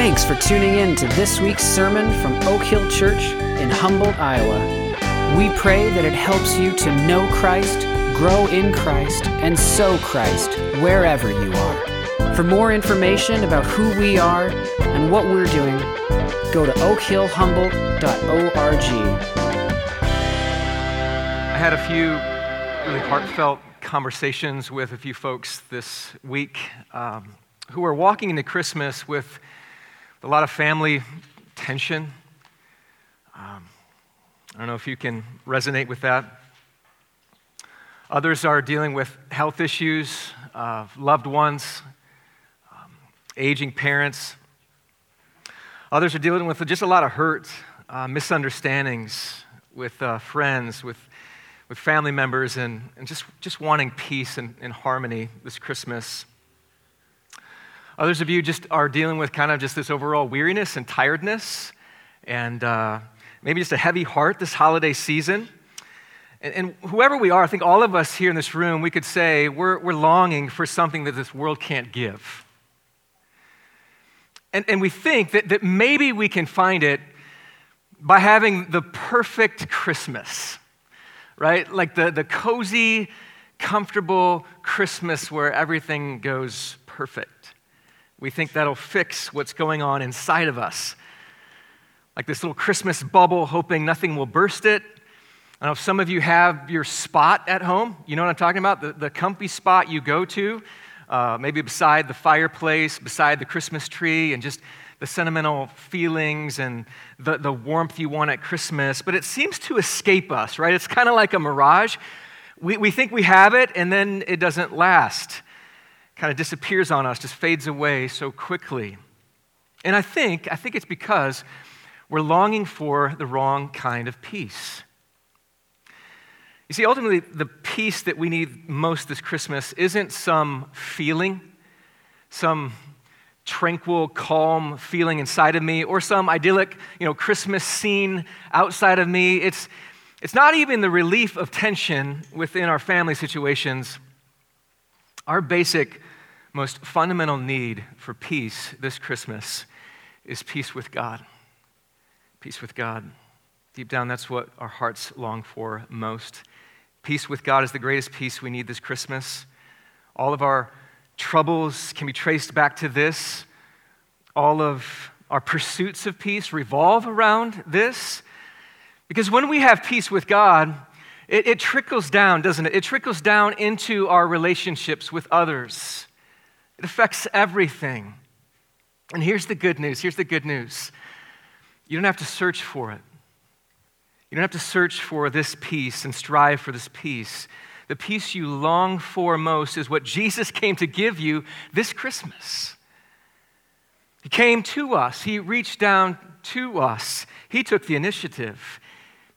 Thanks for tuning in to this week's sermon from Oak Hill Church in Humboldt, Iowa. We pray that it helps you to know Christ, grow in Christ, and sow Christ wherever you are. For more information about who we are and what we're doing, go to oakhillhumboldt.org. I had a few really heartfelt conversations with a few folks this week who are walking into Christmas with a lot of family tension. I don't know if you can resonate with that. Others are dealing with health issues, loved ones, aging parents. Others are dealing with just a lot of hurt, misunderstandings with friends, with family members, and just wanting peace and harmony this Christmas. Others of you just are dealing with kind of just this overall weariness and tiredness and maybe just a heavy heart this holiday season. And whoever we are, I think all of us here in this room, we could say we're longing for something that this world can't give. And we think that maybe we can find it by having the perfect Christmas, right? Like the cozy, comfortable Christmas where everything goes perfect. We think that'll fix what's going on inside of us. Like this little Christmas bubble, hoping nothing will burst it. I don't know if some of you have your spot at home. You know what I'm talking about? The comfy spot you go to, maybe beside the fireplace, beside the Christmas tree, and just the sentimental feelings and the warmth you want at Christmas. But it seems to escape us, right? It's kind of like a mirage. We think we have it, and then it doesn't last. Kind of disappears on us, just fades away so quickly. And I think it's because we're longing for the wrong kind of peace. You see, ultimately, the peace that we need most this Christmas isn't some feeling, some tranquil, calm feeling inside of me, or some idyllic, Christmas scene outside of me. It's not even the relief of tension within our family situations. Our basic, most fundamental need for peace this Christmas is peace with God. Peace with God. Deep down, that's what our hearts long for most. Peace with God is the greatest peace we need this Christmas. All of our troubles can be traced back to this. All of our pursuits of peace revolve around this. Because when we have peace with God, it trickles down, doesn't it? It trickles down into our relationships with others. It affects everything. And here's the good news. Here's the good news. You don't have to search for it. You don't have to search for this peace and strive for this peace. The peace you long for most is what Jesus came to give you this Christmas. He came to us. He reached down to us. He took the initiative.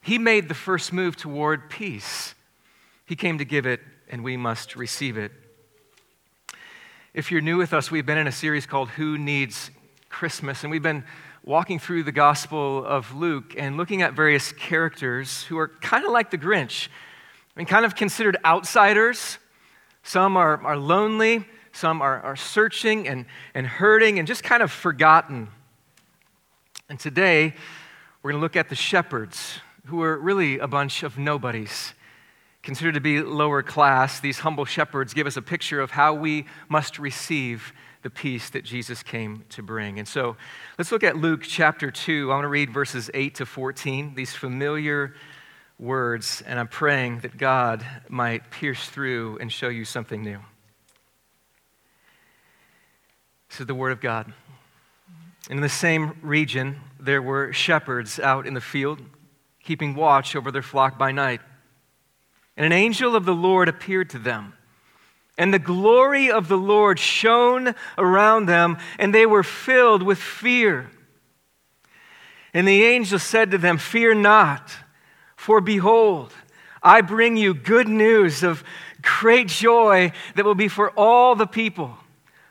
He made the first move toward peace. He came to give it, and we must receive it. If you're new with us, we've been in a series called Who Needs Christmas, and we've been walking through the Gospel of Luke and looking at various characters who are kind of like the Grinch, kind of considered outsiders. Some are lonely, some are searching and hurting and just kind of forgotten. And today, we're going to look at the shepherds, who were really a bunch of nobodies, considered to be lower class. These humble shepherds give us a picture of how we must receive the peace that Jesus came to bring. And so let's look at Luke chapter 2. I want to read verses 8 to 14, these familiar words, and I'm praying that God might pierce through and show you something new. This is the word of God. In the same region, there were shepherds out in the field, keeping watch over their flock by night. And an angel of the Lord appeared to them, and the glory of the Lord shone around them, and they were filled with fear. And the angel said to them, "Fear not, for behold, I bring you good news of great joy that will be for all the people.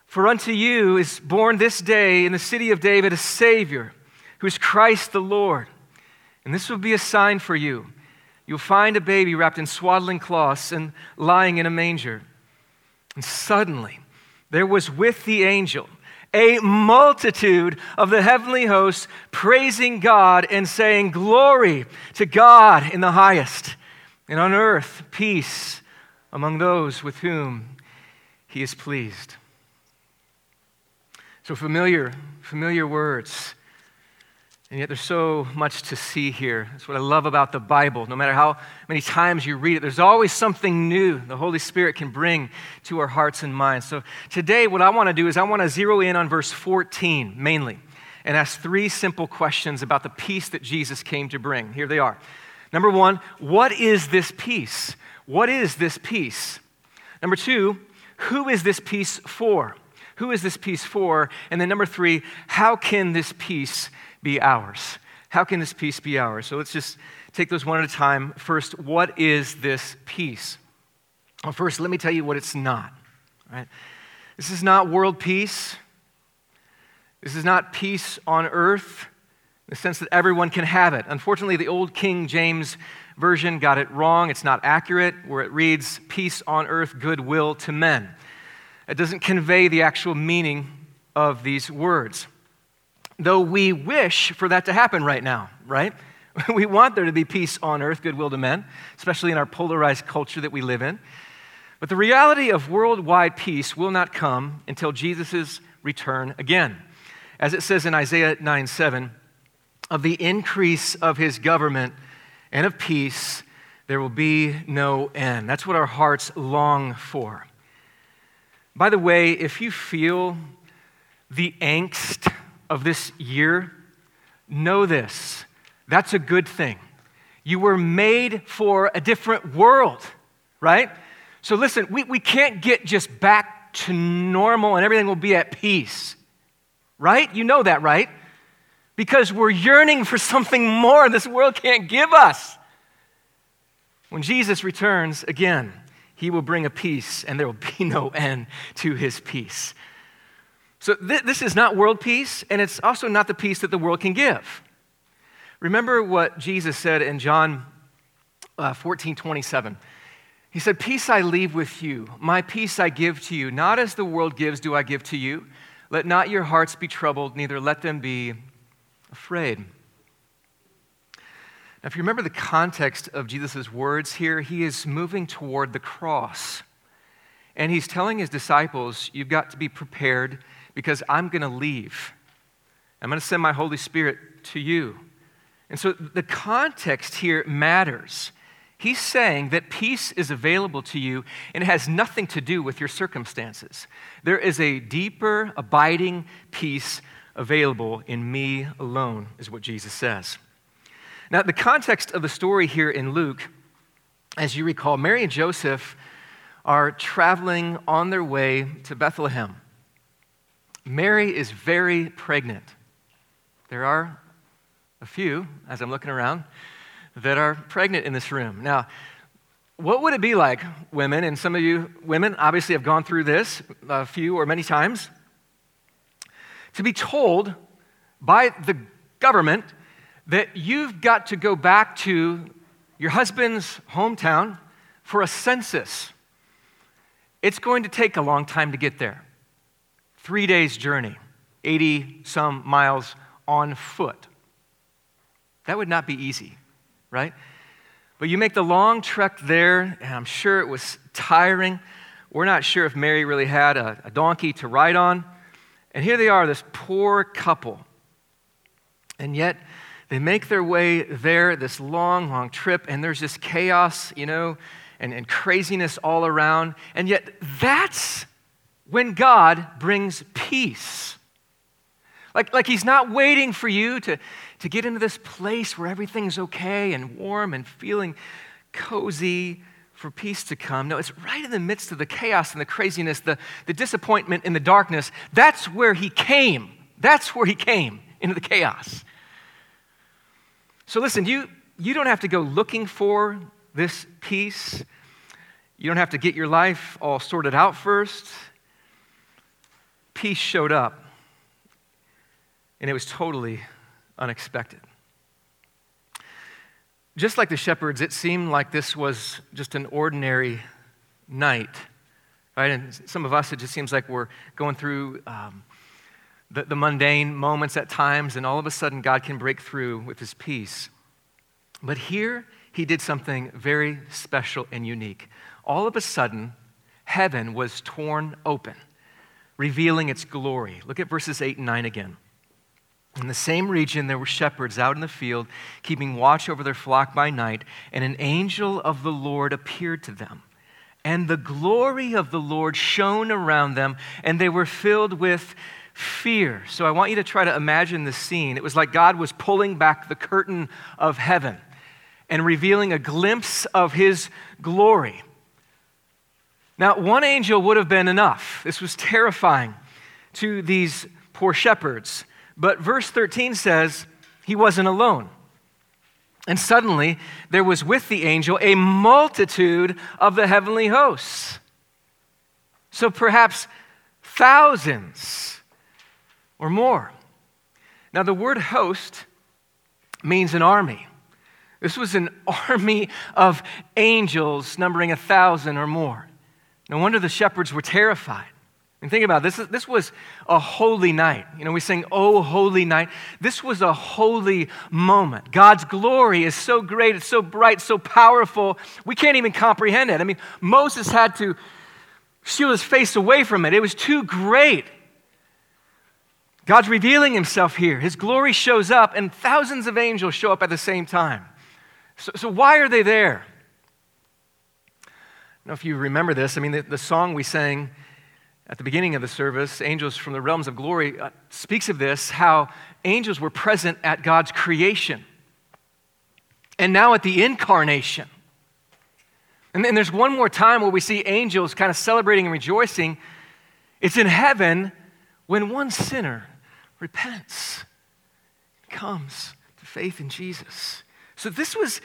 For unto you is born this day in the city of David a Savior, who is Christ the Lord. And this will be a sign for you. You'll find a baby wrapped in swaddling cloths and lying in a manger." And suddenly there was with the angel a multitude of the heavenly hosts praising God and saying, "Glory to God in the highest, and on earth peace among those with whom he is pleased." So familiar words, and yet there's so much to see here. That's what I love about the Bible. No matter how many times you read it, there's always something new the Holy Spirit can bring to our hearts and minds. So today, what I want to do is I want to zero in on verse 14 mainly and ask three simple questions about the peace that Jesus came to bring. Here they are. Number one, what is this peace? What is this peace? Number two, who is this peace for? Who is this peace for? And then number three, how can this peace be ours? How can this peace be ours? So let's just take those one at a time. First, what is this peace? Well, first, let me tell you what it's not. All right? This is not world peace. This is not peace on earth in the sense that everyone can have it. Unfortunately, the old King James Version got it wrong. It's not accurate, where it reads, "Peace on earth, goodwill to men." It doesn't convey the actual meaning of these words. Though we wish for that to happen right now, right? We want there to be peace on earth, goodwill to men, especially in our polarized culture that we live in. But the reality of worldwide peace will not come until Jesus' return again. As it says in Isaiah 9:7, "Of the increase of his government and of peace, there will be no end." That's what our hearts long for. By the way, if you feel the angst of this year, know this. That's a good thing. You were made for a different world, right? So listen, we can't get just back to normal and everything will be at peace, right? You know that, right? Because we're yearning for something more this world can't give us. When Jesus returns again, he will bring a peace, and there will be no end to his peace. So this is not world peace, and it's also not the peace that the world can give. Remember what Jesus said in John 14:27. He said, "Peace I leave with you, my peace I give to you. Not as the world gives do I give to you. Let not your hearts be troubled, neither let them be afraid." Now, if you remember the context of Jesus' words here, he is moving toward the cross. And he's telling his disciples, you've got to be prepared because I'm going to leave. I'm going to send my Holy Spirit to you. And so the context here matters. He's saying that peace is available to you and it has nothing to do with your circumstances. There is a deeper, abiding peace available in me alone, is what Jesus says. Now, the context of the story here in Luke, as you recall, Mary and Joseph are traveling on their way to Bethlehem. Mary is very pregnant. There are a few, as I'm looking around, that are pregnant in this room. Now, what would it be like, women, and some of you women obviously have gone through this a few or many times, to be told by the government that you've got to go back to your husband's hometown for a census. It's going to take a long time to get there. 3 days' journey, 80-some miles on foot. That would not be easy, right? But you make the long trek there, and I'm sure it was tiring. We're not sure if Mary really had a donkey to ride on. And here they are, this poor couple. And yet, they make their way there, this long, long trip, and there's this chaos, you know, and craziness all around. And yet, that's when God brings peace. Like he's not waiting for you to get into this place where everything's okay and warm and feeling cozy for peace to come. No, it's right in the midst of the chaos and the craziness, the disappointment and the darkness. That's where he came. That's where he came, into the chaos. So listen, you don't have to go looking for this peace. You don't have to get your life all sorted out first. Peace showed up, and it was totally unexpected. Just like the shepherds, it seemed like this was just an ordinary night, right? And some of us, it just seems like we're going through the mundane moments at times, and all of a sudden God can break through with his peace. But here he did something very special and unique. All of a sudden, heaven was torn open, revealing its glory. Look at verses 8 and 9 again. In the same region, there were shepherds out in the field, keeping watch over their flock by night, and an angel of the Lord appeared to them. And the glory of the Lord shone around them, and they were filled with fear. So I want you to try to imagine this scene. It was like God was pulling back the curtain of heaven and revealing a glimpse of his glory. Now, one angel would have been enough. This was terrifying to these poor shepherds. But verse 13 says he wasn't alone. And suddenly there was with the angel a multitude of the heavenly hosts. So perhaps thousands or more. Now the word host means an army. This was an army of angels numbering 1,000 or more. No wonder the shepherds were terrified. And think about this. This was a holy night. You know, we sing, "Oh, holy night." This was a holy moment. God's glory is so great. It's so bright, so powerful. We can't even comprehend it. I mean, Moses had to shield his face away from it. It was too great. God's revealing himself here. His glory shows up, and thousands of angels show up at the same time. So why are they there? I don't know if you remember this. I mean, the song we sang at the beginning of the service, Angels from the Realms of Glory, speaks of this, how angels were present at God's creation and now at the incarnation. And then there's one more time where we see angels kind of celebrating and rejoicing. It's in heaven when one sinner repents, comes to faith in Jesus. So this was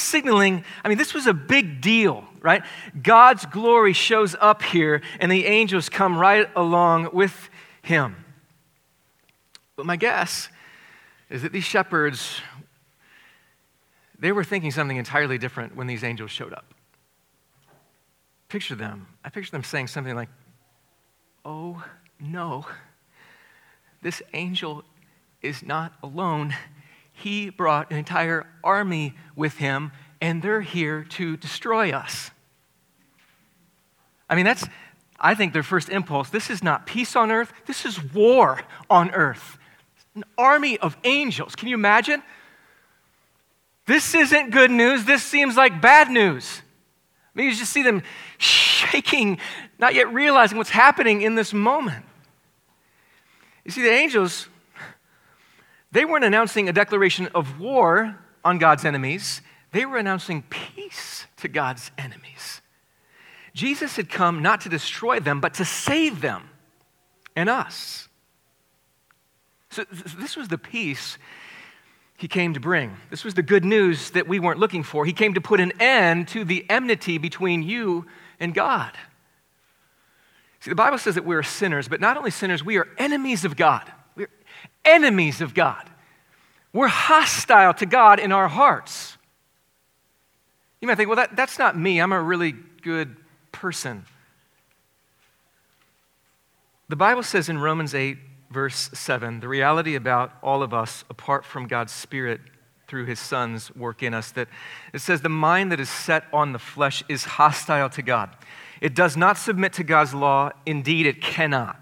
signaling, I mean, this was a big deal, right? God's glory shows up here, and the angels come right along with him. But my guess is that these shepherds, they were thinking something entirely different when these angels showed up. Picture them. I picture them saying something like, "Oh, no, this angel is not alone. He brought an entire army with him, and they're here to destroy us." I mean, that's, I think, their first impulse. This is not peace on earth. This is war on earth. An army of angels. Can you imagine? This isn't good news. This seems like bad news. I mean, you just see them shaking, not yet realizing what's happening in this moment. You see, the angels, they weren't announcing a declaration of war on God's enemies. They were announcing peace to God's enemies. Jesus had come not to destroy them, but to save them and us. So this was the peace he came to bring. This was the good news that we weren't looking for. He came to put an end to the enmity between you and God. See, the Bible says that we're sinners, but not only sinners, we are enemies of God. Enemies of God. We're hostile to God in our hearts. You might think, well, that's not me. I'm a really good person. The Bible says in Romans 8, verse 7, the reality about all of us apart from God's Spirit through his Son's work in us, that it says the mind that is set on the flesh is hostile to God. It does not submit to God's law. Indeed, it cannot.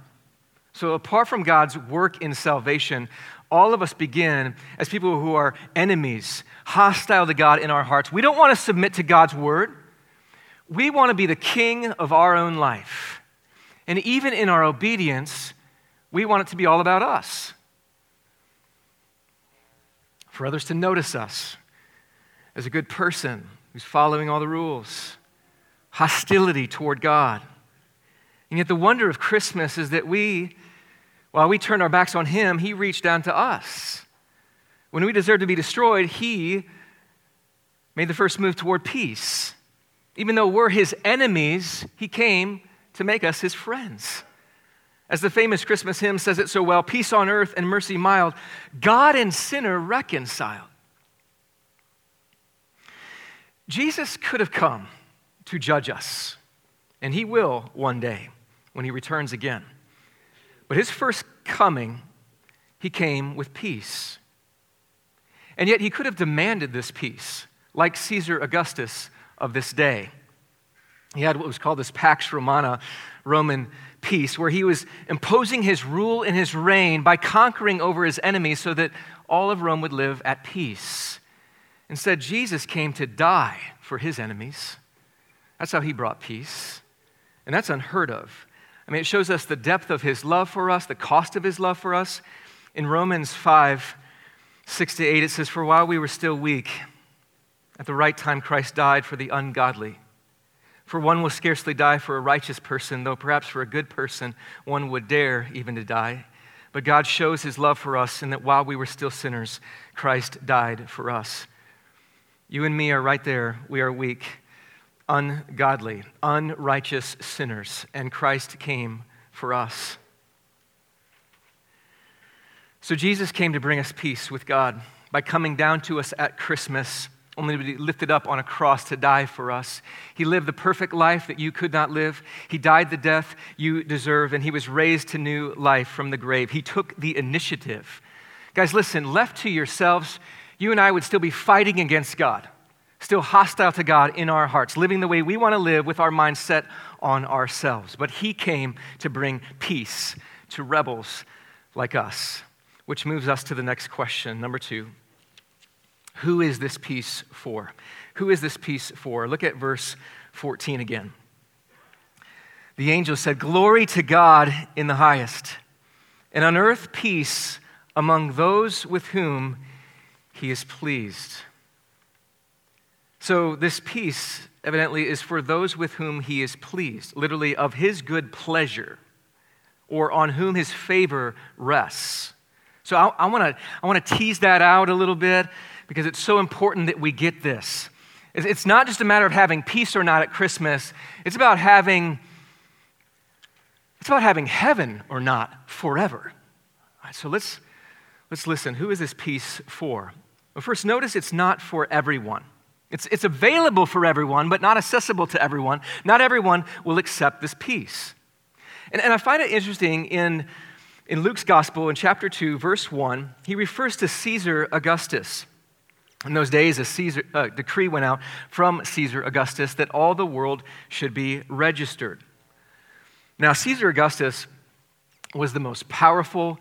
So apart from God's work in salvation, all of us begin as people who are enemies, hostile to God in our hearts. We don't want to submit to God's word. We want to be the king of our own life. And even in our obedience, we want it to be all about us. For others to notice us as a good person who's following all the rules. Hostility toward God. And yet the wonder of Christmas is that we, while we turned our backs on him, he reached down to us. When we deserved to be destroyed, he made the first move toward peace. Even though we're his enemies, he came to make us his friends. As the famous Christmas hymn says it so well, "Peace on earth and mercy mild, God and sinner reconciled." Jesus could have come to judge us, and he will one day when he returns again. But his first coming, he came with peace. And yet he could have demanded this peace, like Caesar Augustus of this day. He had what was called this Pax Romana, Roman peace, where he was imposing his rule and his reign by conquering over his enemies so that all of Rome would live at peace. Instead, Jesus came to die for his enemies. That's how he brought peace. And that's unheard of. I mean, it shows us the depth of his love for us, the cost of his love for us. In Romans 5:6-8, it says, "For while we were still weak, at the right time Christ died for the ungodly. For one will scarcely die for a righteous person, though perhaps for a good person one would dare even to die. But God shows his love for us in that while we were still sinners, Christ died for us." You and me are right there. We are weak, ungodly, unrighteous sinners, and Christ came for us. So Jesus came to bring us peace with God by coming down to us at Christmas, only to be lifted up on a cross to die for us. He lived the perfect life that you could not live. He died the death you deserve, and he was raised to new life from the grave. He took the initiative. Guys, listen, left to yourselves, you and I would still be fighting against God, still hostile to God in our hearts, living the way we want to live with our minds set on ourselves. But he came to bring peace to rebels like us, which moves us to the next question, number 2. Who is this peace for? Who is this peace for? Look at verse 14 again. The angel said, "Glory to God in the highest, and on earth peace among those with whom he is pleased." So this peace evidently is for those with whom he is pleased, literally of his good pleasure, or on whom his favor rests. So I want to tease that out a little bit, because it's so important that we get this. It's not just a matter of having peace or not at Christmas. It's about having heaven or not forever. All right, so let's listen. Who is this peace for? Well, first, notice it's not for everyone. It's available for everyone, but not accessible to everyone. Not everyone will accept this peace. And I find it interesting in Luke's gospel, in chapter 2, verse 1, he refers to Caesar Augustus. In those days, a decree went out from Caesar Augustus that all the world should be registered. Now, Caesar Augustus was the most powerful,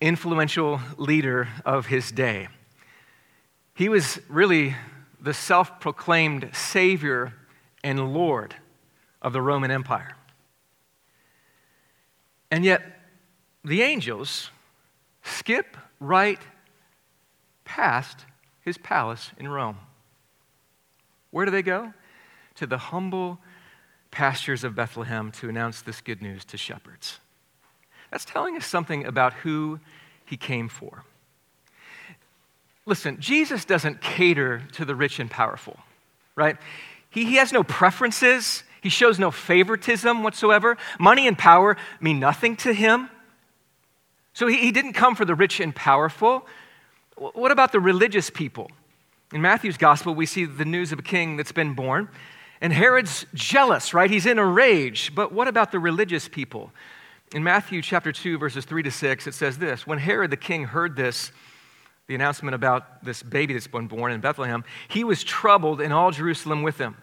influential leader of his day. He was really the self-proclaimed savior and lord of the Roman Empire. And yet, the angels skip right past his palace in Rome. Where do they go? To the humble pastures of Bethlehem to announce this good news to shepherds. That's telling us something about who he came for. Listen, Jesus doesn't cater to the rich and powerful, right? He has no preferences. He shows no favoritism whatsoever. Money and power mean nothing to him. So he didn't come for the rich and powerful. What about the religious people? In Matthew's gospel, we see the news of a king that's been born, and Herod's jealous, right? He's in a rage. But what about the religious people? In Matthew chapter 2, verses 3-6, it says this: "When Herod the king heard this, the announcement about this baby that's been born in Bethlehem, he was troubled, in all Jerusalem with him.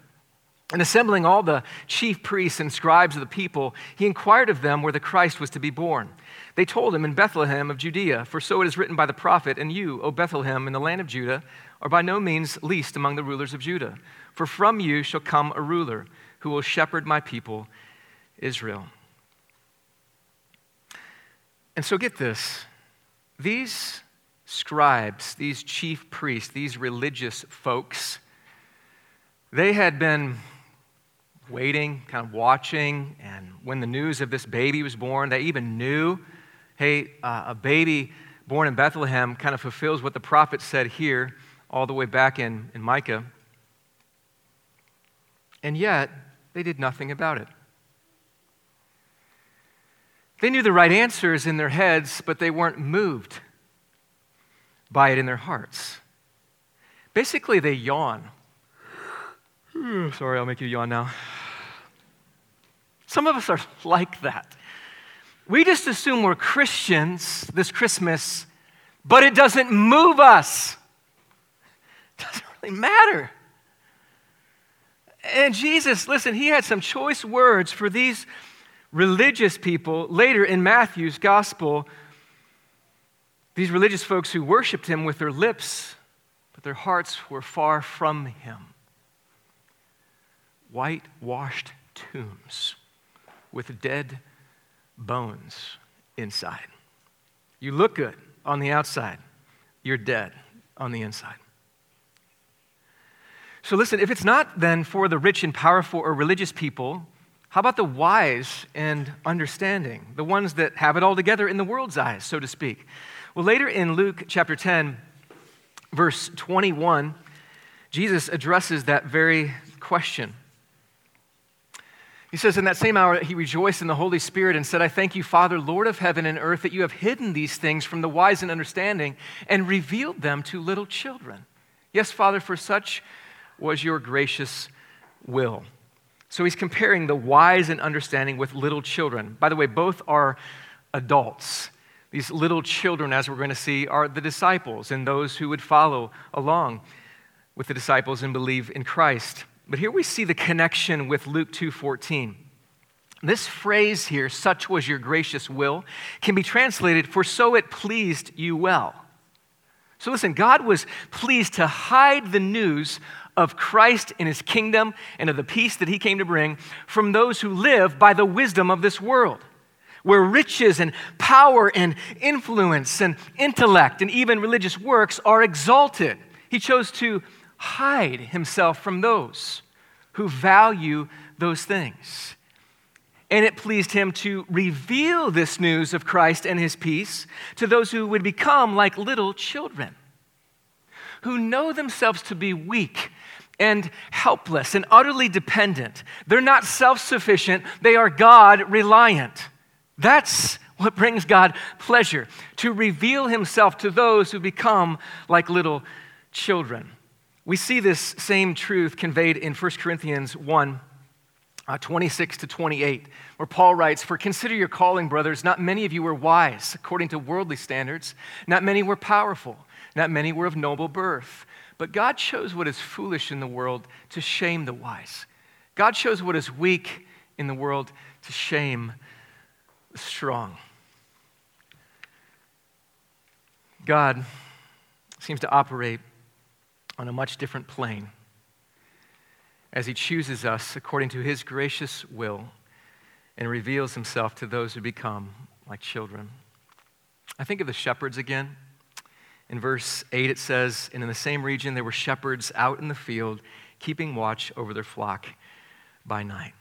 And assembling all the chief priests and scribes of the people, he inquired of them where the Christ was to be born. They told him, 'In Bethlehem of Judea, for so it is written by the prophet, and you, O Bethlehem, in the land of Judah, are by no means least among the rulers of Judah. For from you shall come a ruler who will shepherd my people, Israel.'" And so get this. These scribes, these chief priests, these religious folks, they had been waiting, kind of watching, and when the news of this baby was born, they even knew, hey, a baby born in Bethlehem kind of fulfills what the prophet said here all the way back in Micah. And yet, they did nothing about it. They knew the right answers in their heads, but they weren't moved by it in their hearts. Basically, they yawn. Sorry, I'll make you yawn now. Some of us are like that. We just assume we're Christians this Christmas, but it doesn't move us. It doesn't really matter. And Jesus, listen, he had some choice words for these religious people later in Matthew's gospel. These religious folks who worshiped him with their lips, but their hearts were far from him. Whitewashed tombs with dead bones inside. You look good on the outside. You're dead on the inside. So listen, if it's not then for the rich and powerful or religious people, how about the wise and understanding, the ones that have it all together in the world's eyes, so to speak? Well, later in Luke chapter 10, verse 21, Jesus addresses that very question. He says, in that same hour he rejoiced in the Holy Spirit and said, I thank you, Father, Lord of heaven and earth, that you have hidden these things from the wise and understanding and revealed them to little children. Yes, Father, for such was your gracious will. So he's comparing the wise and understanding with little children. By the way, both are adults. These little children, as we're going to see, are the disciples and those who would follow along with the disciples and believe in Christ. But here we see the connection with Luke 2:14. This phrase here, such was your gracious will, can be translated, for so it pleased you well. So listen, God was pleased to hide the news of Christ and his kingdom and of the peace that he came to bring from those who live by the wisdom of this world, where riches and power and influence and intellect and even religious works are exalted. He chose to hide himself from those who value those things. And it pleased him to reveal this news of Christ and his peace to those who would become like little children, who know themselves to be weak and helpless and utterly dependent. They're not self-sufficient. They are God-reliant. That's what brings God pleasure, to reveal himself to those who become like little children. We see this same truth conveyed in 1 Corinthians 1, 26 to 28, where Paul writes, for consider your calling, brothers. Not many of you were wise according to worldly standards. Not many were powerful. Not many were of noble birth, but God chose what is foolish in the world to shame the wise. God chose what is weak in the world to shame the strong. God seems to operate on a much different plane as he chooses us according to his gracious will and reveals himself to those who become like children. I think of the shepherds again. In verse 8 it says, and in the same region there were shepherds out in the field, keeping watch over their flock by night.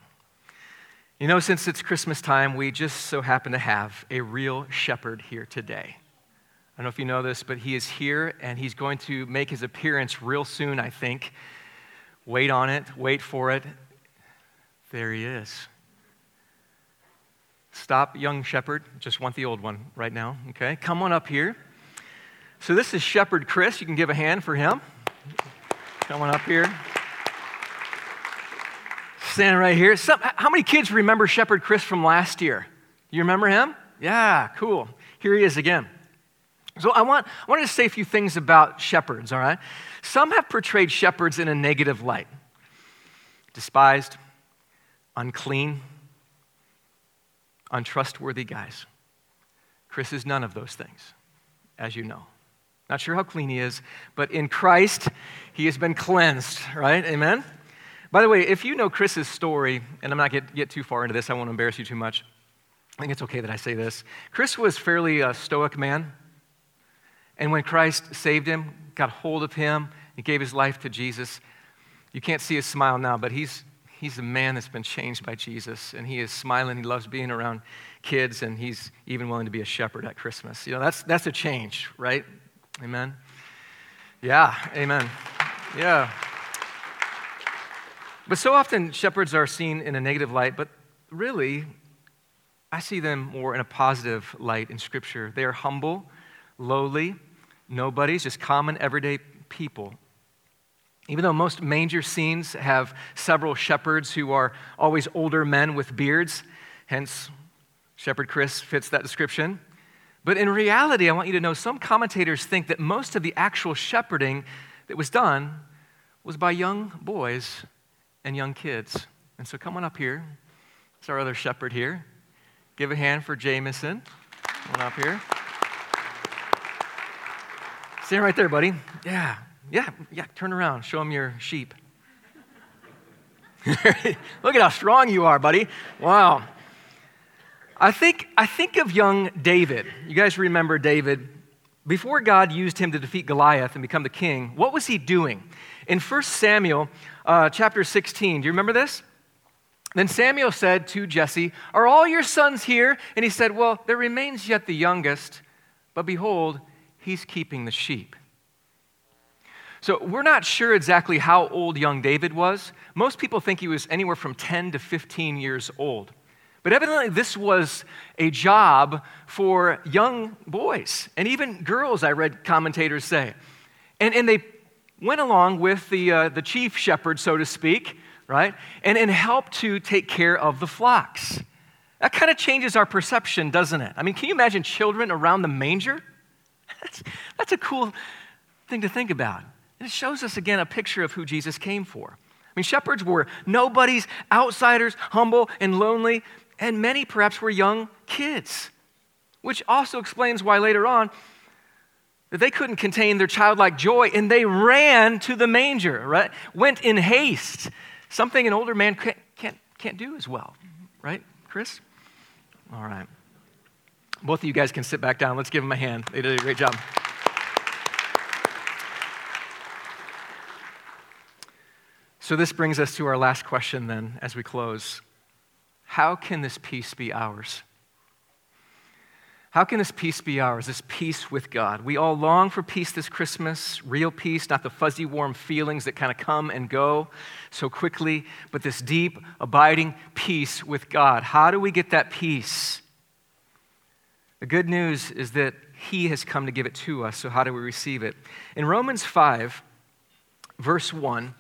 You know, since it's Christmas time, we just so happen to have a real shepherd here today. I don't know if you know this, but he is here, and he's going to make his appearance real soon, I think. Wait on it. Wait for it. There he is. Stop, young shepherd. Just want the old one right now, okay? Come on up here. So this is Shepherd Chris. You can give a hand for him. Come on up here. Standing right here. How many kids remember Shepherd Chris from last year? You remember him? Yeah, cool. Here he is again. So I wanted to say a few things about shepherds, all right? Some have portrayed shepherds in a negative light. Despised, unclean, untrustworthy guys. Chris is none of those things, as you know. Not sure how clean he is, but in Christ, he has been cleansed, right? Amen? By the way, if you know Chris's story, and I'm not going to get too far into this, I won't embarrass you too much. I think it's okay that I say this. Chris was fairly a stoic man, and when Christ saved him, got hold of him, he gave his life to Jesus. You can't see his smile now, but he's a man that's been changed by Jesus, and he is smiling. He loves being around kids, and he's even willing to be a shepherd at Christmas. You know, that's a change, right? Amen? Yeah, amen. Yeah. But so often shepherds are seen in a negative light, but really, I see them more in a positive light in Scripture. They are humble, lowly, nobodies, just common, everyday people. Even though most manger scenes have several shepherds who are always older men with beards, hence Shepherd Chris fits that description. But in reality, I want you to know some commentators think that most of the actual shepherding that was done was by young boys and young kids. And so come on up here. It's our other shepherd here. Give a hand for Jameson. Come on up here. Stand right there, buddy. Yeah. Turn around. Show him your sheep. Look at how strong you are, buddy. Wow. I think of young David. You guys remember David. Before God used him to defeat Goliath and become the king, what was he doing? In 1 Samuel chapter 16, do you remember this? Then Samuel said to Jesse, "Are all your sons here?" And he said, "Well, there remains yet the youngest, but behold, he's keeping the sheep." So we're not sure exactly how old young David was. Most people think he was anywhere from 10 to 15 years old. But evidently this was a job for young boys and even girls, I read commentators say. And they went along with the chief shepherd, so to speak, right? And helped to take care of the flocks. That kind of changes our perception, doesn't it? I mean, can you imagine children around the manger? That's a cool thing to think about. And it shows us again a picture of who Jesus came for. I mean, shepherds were nobodies, outsiders, humble and lonely, and many perhaps were young kids, which also explains why later on that they couldn't contain their childlike joy and they ran to the manger, right? Went in haste, something an older man can't do as well, right, Chris? All right. Both of you guys can sit back down. Let's give them a hand. They did a great job. So this brings us to our last question then as we close. How can this peace be ours? How can this peace be ours, this peace with God? We all long for peace this Christmas, real peace, not the fuzzy, warm feelings that kind of come and go so quickly, but this deep, abiding peace with God. How do we get that peace? The good news is that He has come to give it to us, so how do we receive it? In Romans 5, verse 1,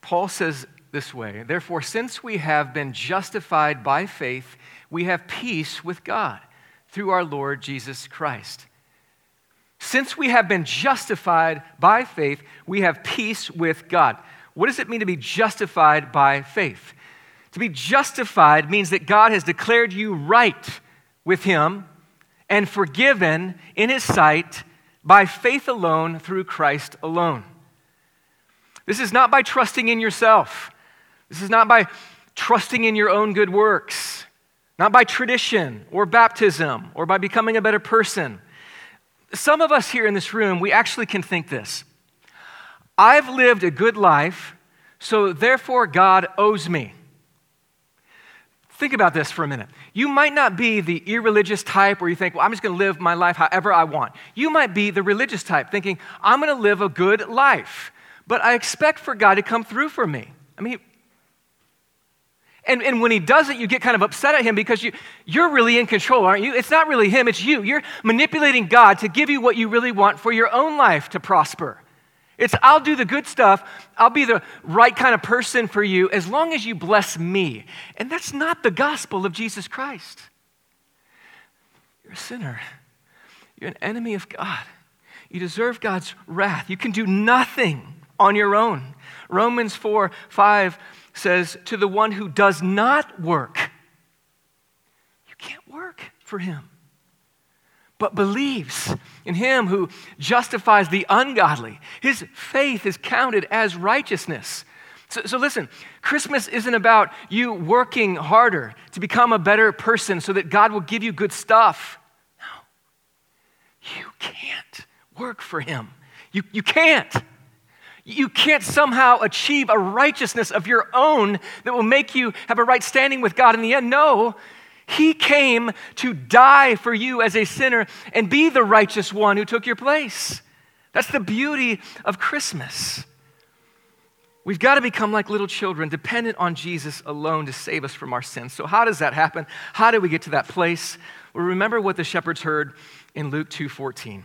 Paul says this way, "Therefore, since we have been justified by faith, we have peace with God through our Lord Jesus Christ." Since we have been justified by faith, we have peace with God. What does it mean to be justified by faith? To be justified means that God has declared you right with Him and forgiven in His sight by faith alone through Christ alone. This is not by trusting in yourself. This is not by trusting in your own good works, not by tradition or baptism or by becoming a better person. Some of us here in this room, we actually can think this. I've lived a good life, so therefore God owes me. Think about this for a minute. You might not be the irreligious type where you think, well, I'm just going to live my life however I want. You might be the religious type thinking, I'm going to live a good life. But I expect for God to come through for me. I mean, and when He doesn't, you get kind of upset at Him because you're really in control, aren't you? It's not really Him, it's you. You're manipulating God to give you what you really want for your own life to prosper. It's, I'll do the good stuff, I'll be the right kind of person for you as long as you bless me. And that's not the gospel of Jesus Christ. You're a sinner. You're an enemy of God. You deserve God's wrath. You can do nothing on your own. Romans 4:5 says, to the one who does not work, you can't work for him, but believes in Him who justifies the ungodly. His faith is counted as righteousness. So listen, Christmas isn't about you working harder to become a better person so that God will give you good stuff. No, you can't work for Him. You can't. You can't somehow achieve a righteousness of your own that will make you have a right standing with God in the end. No, He came to die for you as a sinner and be the righteous one who took your place. That's the beauty of Christmas. We've got to become like little children, dependent on Jesus alone to save us from our sins. So how does that happen? How do we get to that place? Well, remember what the shepherds heard in Luke 2:14.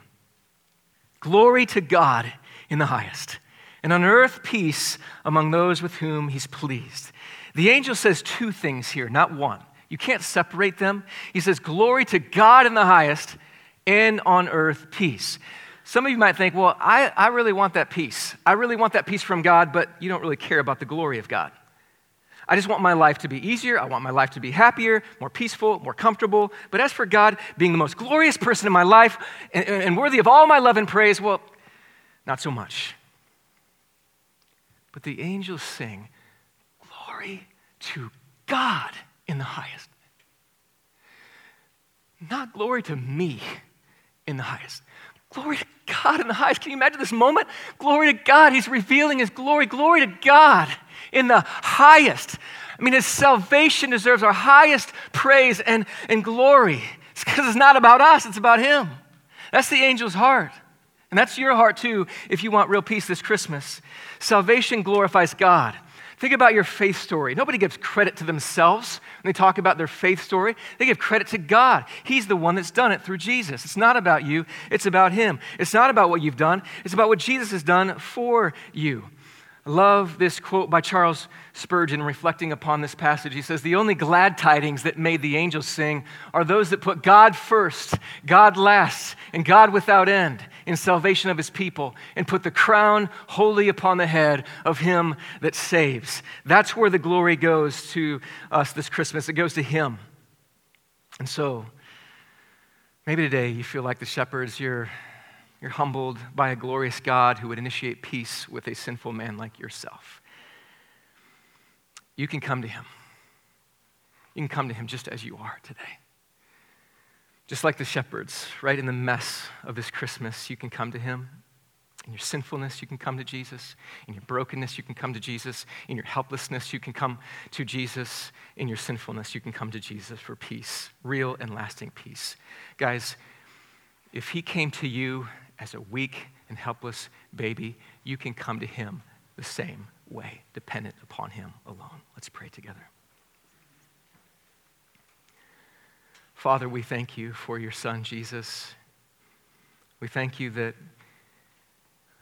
Glory to God in the highest, and on earth peace among those with whom He's pleased. The angel says two things here, not one. You can't separate them. He says, glory to God in the highest and on earth peace. Some of you might think, well, I really want that peace. I really want that peace from God, but you don't really care about the glory of God. I just want my life to be easier. I want my life to be happier, more peaceful, more comfortable. But as for God being the most glorious person in my life and worthy of all my love and praise, well, not so much. But the angels sing, glory to God in the highest. Not glory to me in the highest. Glory to God in the highest. Can you imagine this moment? Glory to God. He's revealing his glory. Glory to God in the highest. I mean, his salvation deserves our highest praise and glory. It's because it's not about us, it's about him. That's the angel's heart. And that's your heart too, if you want real peace this Christmas. Salvation glorifies God. Think about your faith story. Nobody gives credit to themselves when they talk about their faith story. They give credit to God. He's the one that's done it through Jesus. It's not about you, it's about him. It's not about what you've done, it's about what Jesus has done for you. I love this quote by Charles Spurgeon reflecting upon this passage. He says, the only glad tidings that made the angels sing are those that put God first, God last, and God without end in salvation of his people, and put the crown wholly upon the head of him that saves. That's where the glory goes to us this Christmas. It goes to him. And so, maybe today you feel like the shepherds, you're humbled by a glorious God who would initiate peace with a sinful man like yourself. You can come to him. You can come to him just as you are today. Just like the shepherds, right in the mess of this Christmas, you can come to him. In your sinfulness, you can come to Jesus. In your brokenness, you can come to Jesus. In your helplessness, you can come to Jesus. In your sinfulness, you can come to Jesus for peace, real and lasting peace. Guys, if he came to you as a weak and helpless baby, you can come to him the same way, dependent upon him alone. Let's pray together. Father, we thank you for your son, Jesus. We thank you that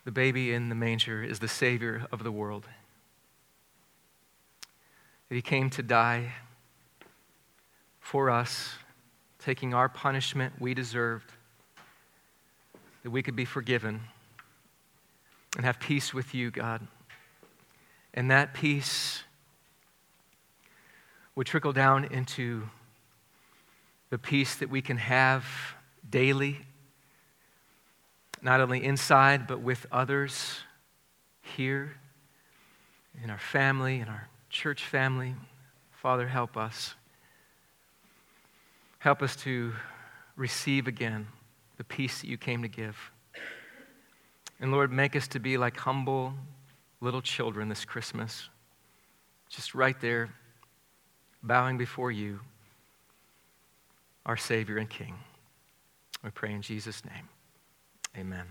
the baby in the manger is the Savior of the world, that he came to die for us, taking our punishment we deserved, that we could be forgiven and have peace with you, God. And that peace would trickle down into the peace that we can have daily, not only inside, but with others here, in our family, in our church family. Father, help us. Help us to receive again the peace that you came to give. And Lord, make us to be like humble little children this Christmas, just right there, bowing before you, our Savior and King. We pray in Jesus' name. Amen.